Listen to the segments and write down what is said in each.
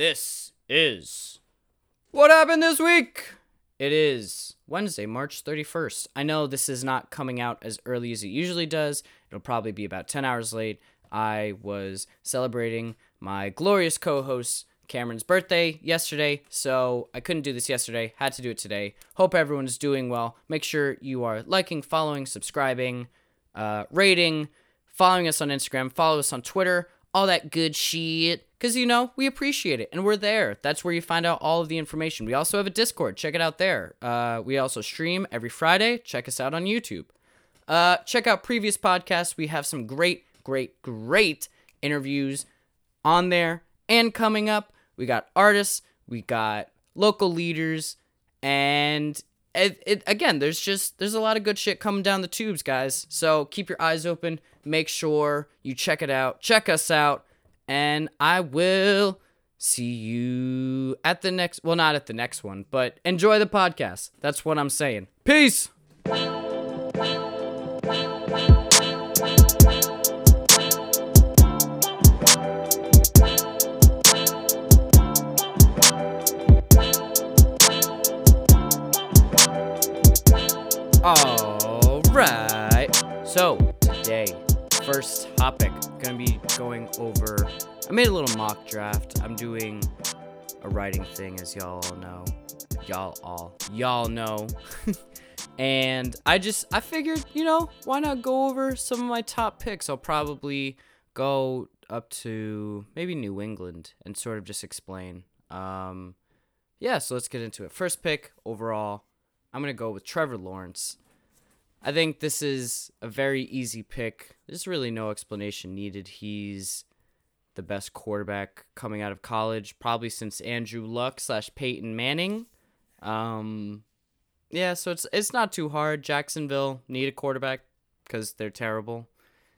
This is What Happened This Week. It is Wednesday, March 31st. I know this is not coming out as early as it usually does. It'll probably be about 10 hours late. I was celebrating my glorious co-host Cameron's birthday yesterday, so I couldn't do this yesterday. Had to do it today. Hope everyone is doing well. Make sure you are liking, following, subscribing, rating, following us on Instagram, follow us on Twitter, all that good shit, because, you know, we appreciate it, and we're there. That's where you find out all of the information. We also have a Discord. Check it out there. We also stream every Friday. Check us out on YouTube. Check out previous podcasts. We have some great interviews on there, and coming up, we got artists, we got local leaders, and again, there's a lot of good shit coming down the tubes, guys. So keep your eyes open. Make sure you check it out. Check us out. And I will see you at the next, well, not at the next one, but enjoy the podcast. That's what I'm saying. Peace. All right. So today, first topic, gonna be going over, I made a little mock draft. I'm doing a writing thing, as y'all all know. Y'all know. And I figured, you know, why not go over some of my top picks? I'll probably go up to maybe New England and sort of just explain. So let's get into it. First pick overall, I'm gonna go with Trevor Lawrence. I think this is a very easy pick. There's really no explanation needed. He's the best quarterback coming out of college, probably since Andrew Luck / Peyton Manning. So it's not too hard. Jacksonville need a quarterback because they're terrible.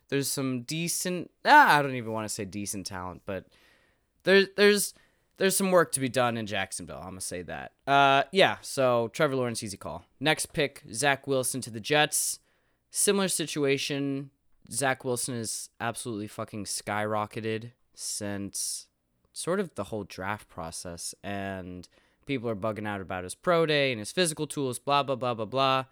There's some decent, I don't even want to say decent talent, but there's some work to be done in Jacksonville. I'm going to say that. So Trevor Lawrence, easy call. Next pick, Zach Wilson to the Jets. Similar situation. Zach Wilson is absolutely fucking skyrocketed since sort of the whole draft process. And people are bugging out about his pro day and his physical tools, blah, blah, blah, blah, blah.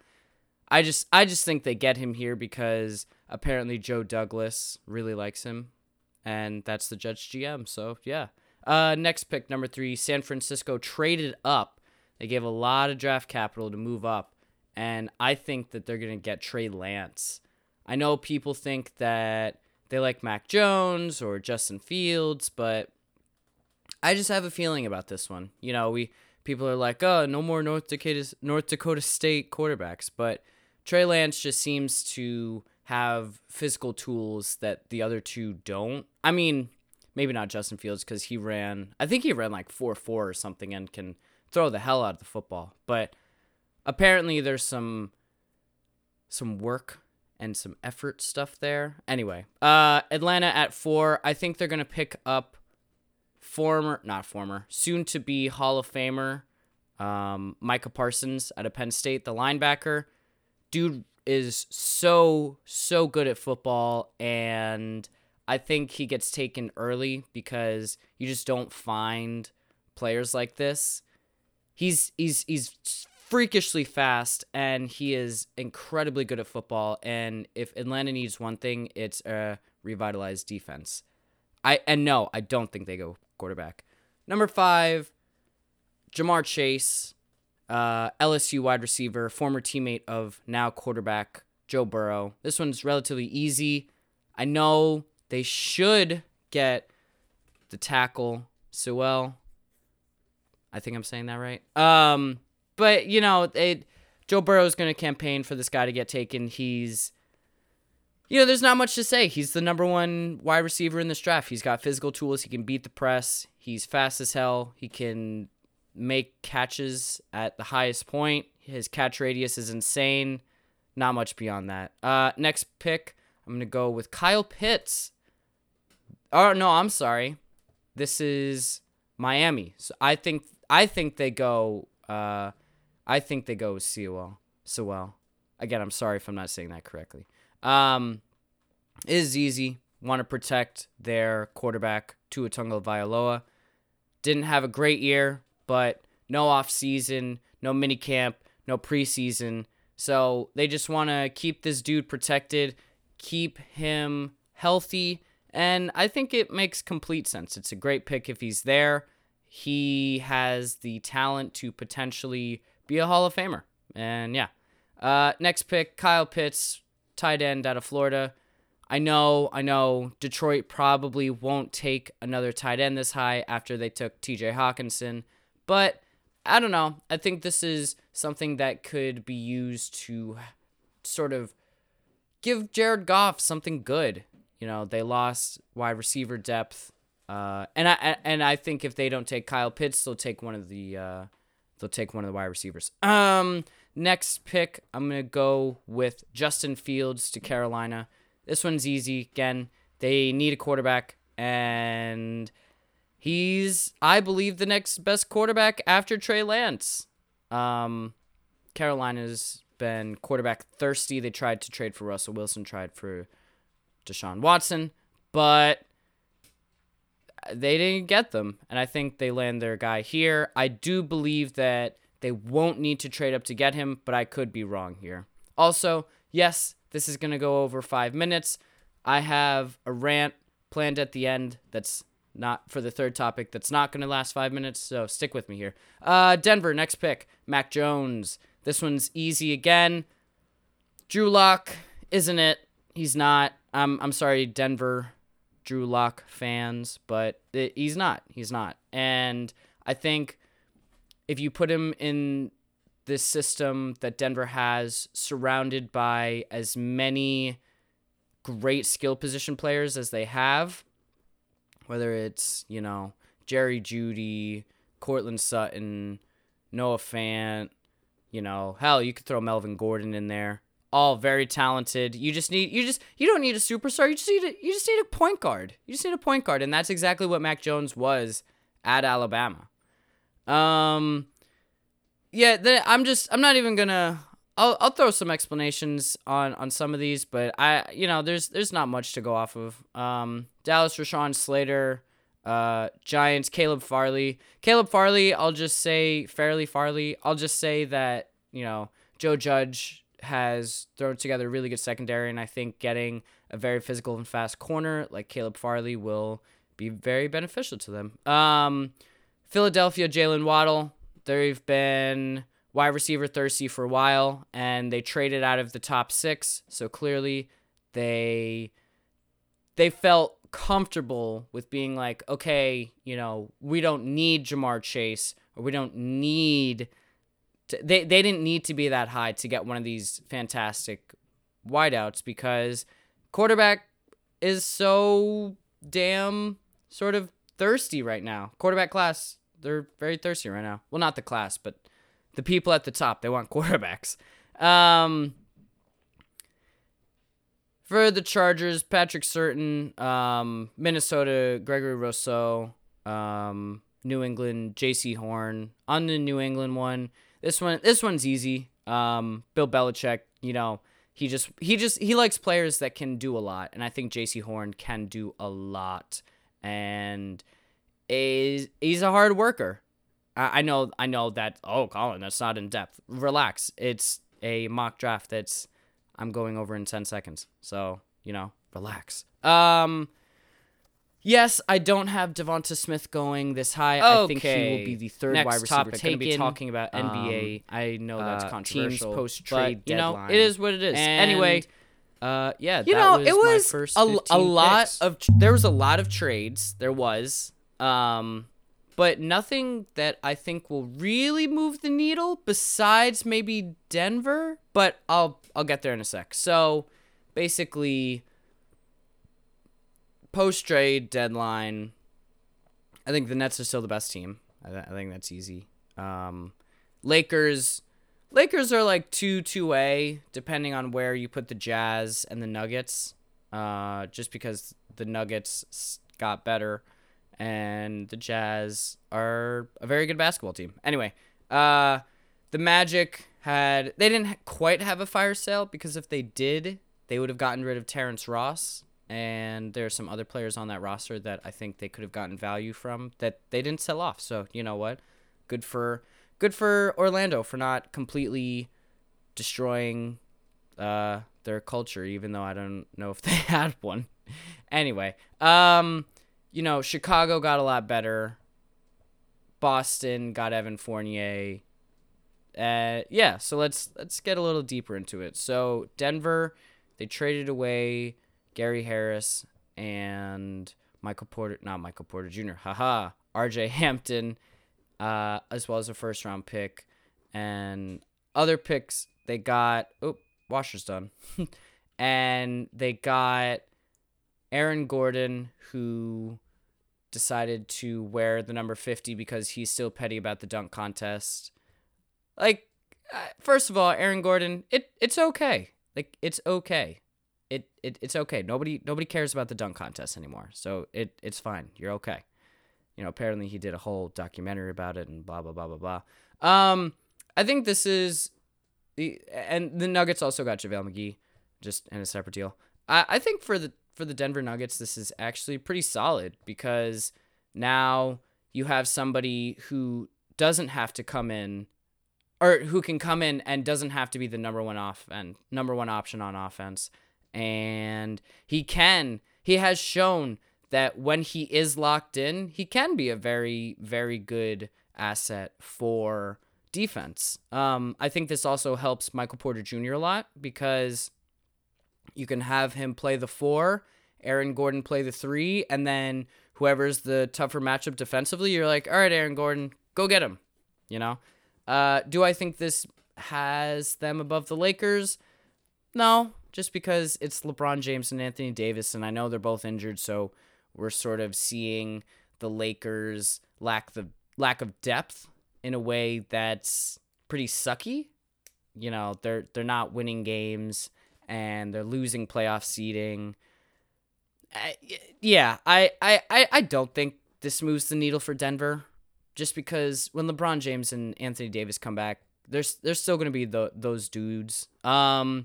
I just think they get him here because apparently Joe Douglas really likes him. And that's the Jets GM. So, yeah. Next pick, number 3, San Francisco traded up. They gave a lot of draft capital to move up, and I think that they're going to get Trey Lance. I know people think that they like Mac Jones or Justin Fields, but I just have a feeling about this one. You know, people are like, oh, no more North Dakota State quarterbacks, but Trey Lance just seems to have physical tools that the other two don't. I mean, maybe not Justin Fields because he ran like 4.4 or something and can throw the hell out of the football. But apparently there's some work and some effort stuff there. Anyway, Atlanta at 4. I think they're going to pick up soon-to-be Hall of Famer Micah Parsons out of Penn State, the linebacker. Dude is so, so good at football, and I think he gets taken early because you just don't find players like this. He's freakishly fast, and he is incredibly good at football. And if Atlanta needs one thing, it's a revitalized defense. I don't think they go quarterback. Number 5, Jamar Chase, LSU wide receiver, former teammate of now quarterback Joe Burrow. This one's relatively easy. I know they should get the tackle, Sewell. I think I'm saying that right. But, you know, Joe Burrow's going to campaign for this guy to get taken. He's, you know, there's not much to say. He's the number 1 wide receiver in this draft. He's got physical tools. He can beat the press. He's fast as hell. He can make catches at the highest point. His catch radius is insane. Not much beyond that. Next pick, I'm going to go with Kyle Pitts. Oh no, I'm sorry. This is Miami. So I think they go Sewell. Again, I'm sorry if I'm not saying that correctly. It is easy. Want to protect their quarterback, Tua Tungle-Vailoa. didn't have a great year, but no offseason, no minicamp, no preseason. So they just want to keep this dude protected, keep him healthy, and I think it makes complete sense. It's a great pick if he's there. He has the talent to potentially be a Hall of Famer. And yeah. Next pick, Kyle Pitts, tight end out of Florida. I know Detroit probably won't take another tight end this high after they took TJ Hawkinson, but I don't know. I think this is something that could be used to sort of give Jared Goff something good. You know, they lost wide receiver depth, and I think if they don't take Kyle Pitts, they'll take one of the wide receivers. Next pick, I'm gonna go with Justin Fields to Carolina. This one's easy. Again, they need a quarterback, and he's, I believe, the next best quarterback after Trey Lance. Carolina's been quarterback thirsty. They tried to trade for Russell Wilson, tried for Deshaun Watson, but they didn't get them, and I think they land their guy here. I do believe that they won't need to trade up to get him, but I could be wrong here. Also, yes, this is going to go over 5 minutes. I have a rant planned at the end that's not for the third topic that's not going to last 5 minutes, so stick with me here. Denver, next pick, Mac Jones. This one's easy again. Drew Lock, isn't it? He's not. I'm sorry, Denver Drew Lock fans, but he's not. He's not. And I think if you put him in this system that Denver has, surrounded by as many great skill position players as they have, whether it's, you know, Jerry Jeudy, Cortland Sutton, Noah Fant, you know, hell, you could throw Melvin Gordon in there. All very talented. You don't need a superstar. You just need a point guard. You just need a point guard, and that's exactly what Mac Jones was at Alabama. I'll throw some explanations on some of these, but there's not much to go off of. Dallas, Rashawn Slater, Giants, Caleb Farley, I'll just say that, you know, Joe Judge has thrown together a really good secondary, and I think getting a very physical and fast corner like Caleb Farley will be very beneficial to them. Philadelphia, Jalen Waddle. They've been wide receiver thirsty for a while, and they traded out of the top six, so clearly they felt comfortable with being like, okay, you know, we don't need Jamar Chase, or we don't need... They didn't need to be that high to get one of these fantastic wideouts because quarterback is so damn sort of thirsty right now. Quarterback class, they're very thirsty right now. Well, not the class, but the people at the top, they want quarterbacks. For the Chargers, Patrick Surtain, Minnesota, Gregory Rousseau, New England, J.C. Horn. On the New England one, This one's easy. Bill Belichick, you know, he likes players that can do a lot, and I think J.C. Horn can do a lot, and he's a hard worker. I know that. Oh, Colin, that's not in depth. Relax. It's a mock draft I'm going over in 10 seconds. So, you know, relax. Yes, I don't have Devonta Smith going this high. Okay. I think he will be the third wide receiver taken. Next topic, going to be talking about NBA. I know that's controversial. Teams post-trade deadline. You know, it is what it is. And anyway, there was a lot of trades. There was, but nothing that I think will really move the needle besides maybe Denver. But I'll get there in a sec. So, basically, post-trade deadline, I think the Nets are still the best team. I think that's easy. Lakers are like 2A, depending on where you put the Jazz and the Nuggets, just because the Nuggets got better, and the Jazz are a very good basketball team. Anyway, the Magic they didn't quite have a fire sale, because if they did, they would have gotten rid of Terrence Ross, And there are some other players on that roster that I think they could have gotten value from that they didn't sell off. So you know what? Good for Orlando for not completely destroying their culture, even though I don't know if they had one. Anyway, you know, Chicago got a lot better. Boston got Evan Fournier. Yeah, so let's get a little deeper into it. So Denver, they traded away Gary Harris and not Michael Porter Jr. RJ Hampton, as well as a first-round pick. And other picks they got... Oh, washer's done. And they got Aaron Gordon, who decided to wear the number 50 because he's still petty about the dunk contest. Like, first of all, Aaron Gordon, it's okay. Like, it's okay. It's okay. Nobody cares about the dunk contest anymore. So it's fine. You're okay. You know, apparently he did a whole documentary about it and blah, blah, blah, blah, blah. I think this is the Nuggets also got JaVale McGee, just in a separate deal. I think for the Denver Nuggets, this is actually pretty solid because now you have somebody who doesn't have to come in, or who can come in and doesn't have to be the number one option on offense. And he has shown that when he is locked in, he can be a very, very good asset for defense. I think this also helps Michael Porter Jr. a lot because you can have him play the 4, Aaron Gordon play the 3, and then whoever's the tougher matchup defensively, you're like, all right, Aaron Gordon, go get him, you know? Do I think this has them above the Lakers? No, just because it's LeBron James and Anthony Davis, and I know they're both injured, so we're sort of seeing the Lakers lack of depth in a way that's pretty sucky. You know, they're not winning games, and they're losing playoff seeding. I don't think this moves the needle for Denver, just because when LeBron James and Anthony Davis come back, they're still going to be those dudes. The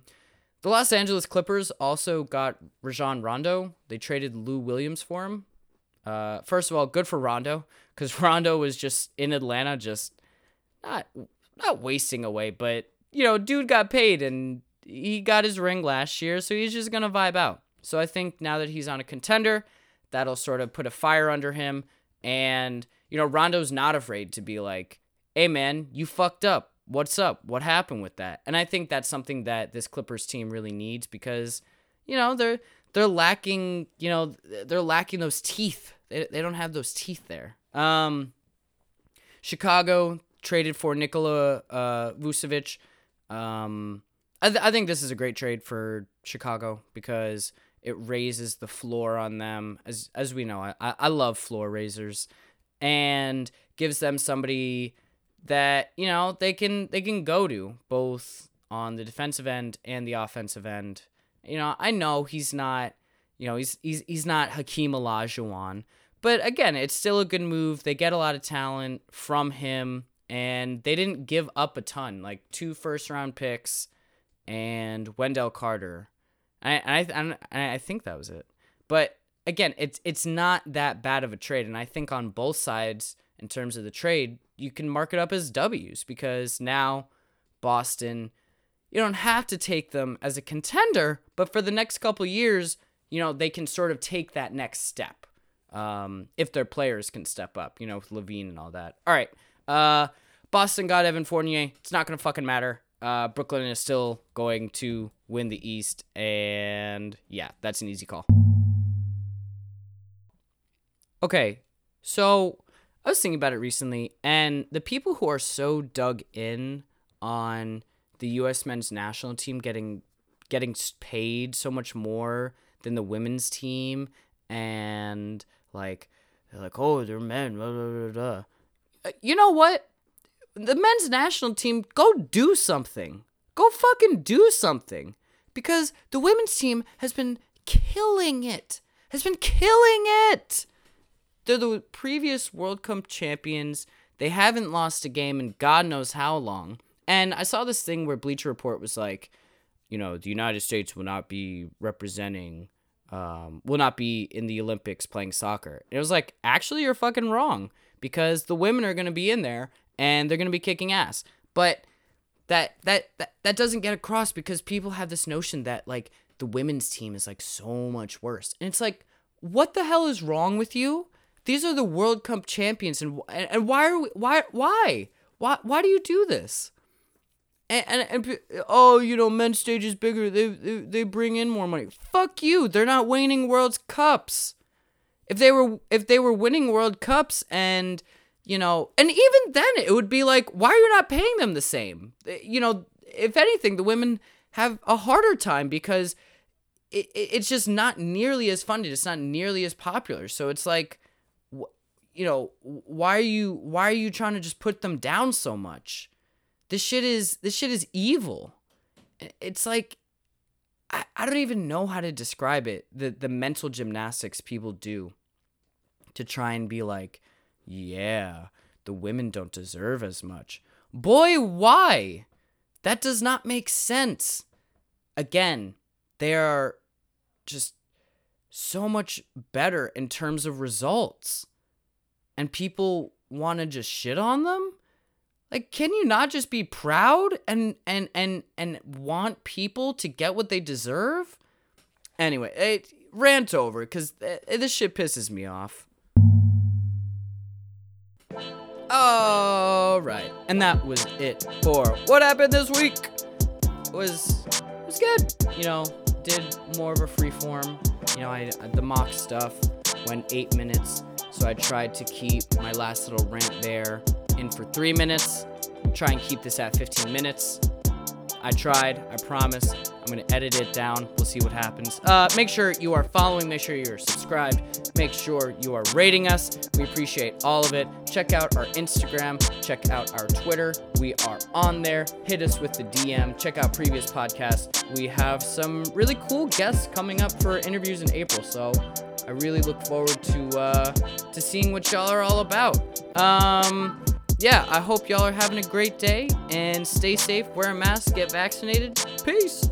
Los Angeles Clippers also got Rajon Rondo. They traded Lou Williams for him. First of all, good for Rondo, because Rondo was just in Atlanta, just not wasting away, but, you know, dude got paid and he got his ring last year, so he's just going to vibe out. So I think now that he's on a contender, that'll sort of put a fire under him. And, you know, Rondo's not afraid to be like, hey, man, you fucked up. What's up? What happened with that? And I think that's something that this Clippers team really needs because, you know, they're lacking those teeth. They don't have those teeth there. Chicago traded for Nikola Vucevic. I think this is a great trade for Chicago because it raises the floor on them. As we know, I love floor raisers, and gives them somebody that, you know, they can go to both on the defensive end and the offensive end. You know, I know he's not, you know, he's not Hakeem Olajuwon, but again, it's still a good move. They get a lot of talent from him, and they didn't give up a ton, like 2 first-round picks and Wendell Carter. I think that was it. But again, it's not that bad of a trade, and I think on both sides in terms of the trade, you can mark it up as W's because now Boston, you don't have to take them as a contender, but for the next couple of years, you know, they can sort of take that next step if their players can step up, you know, with LaVine and all that. All right, Boston got Evan Fournier. It's not going to fucking matter. Brooklyn is still going to win the East, and yeah, that's an easy call. Okay, so I was thinking about it recently, and the people who are so dug in on the U.S. men's national team getting paid so much more than the women's team, and like they're like, oh, they're men, blah, blah, blah, blah. You know what? The men's national team, go do something. Go fucking do something, because the women's team has been killing it. They're the previous World Cup champions. They haven't lost a game in God knows how long. And I saw this thing where Bleacher Report was like, you know, the United States will not be representing will not be in the Olympics playing soccer. And it was like, actually, you're fucking wrong, because the women are going to be in there and they're going to be kicking ass. But that doesn't get across, because people have this notion that like the women's team is like so much worse. And it's like, what the hell is wrong with you? These are the World Cup champions, and why are we, why do you do this? And oh, you know, men's stage is bigger. They bring in more money. Fuck you. They're not winning World Cups. If they were winning World Cups, and you know, and even then it would be like, why are you not paying them the same? You know, if anything, the women have a harder time, because it's just not nearly as funded. It's not nearly as popular. So it's like, you know, why are you trying to just put them down so much? This shit is evil. It's like, I don't even know how to describe it. The mental gymnastics people do to try and be like, yeah, the women don't deserve as much. Boy, why? That does not make sense. Again, they are just so much better in terms of results, and people want to just shit on them. Like, can you not just be proud and want people to get what they deserve? Anyway, rant over, because this shit pisses me off. All right, and that was it for What Happened This Week. It was good, you know. Did more of a free form, you know. The mock stuff went 8 minutes, so I tried to keep my last little rant there in for 3 minutes, try and keep this at 15 minutes. I tried, I promise. I'm gonna edit it down, we'll see what happens. Make sure you are following, make sure you're subscribed, make sure you are rating us. We appreciate all of it. Check out our Instagram, check out our Twitter. We are on there. Hit us with the DM, check out previous podcasts. We have some really cool guests coming up for interviews in April, so I really look forward to seeing what y'all are all about. Yeah, I hope y'all are having a great day, and stay safe, wear a mask, get vaccinated. Peace.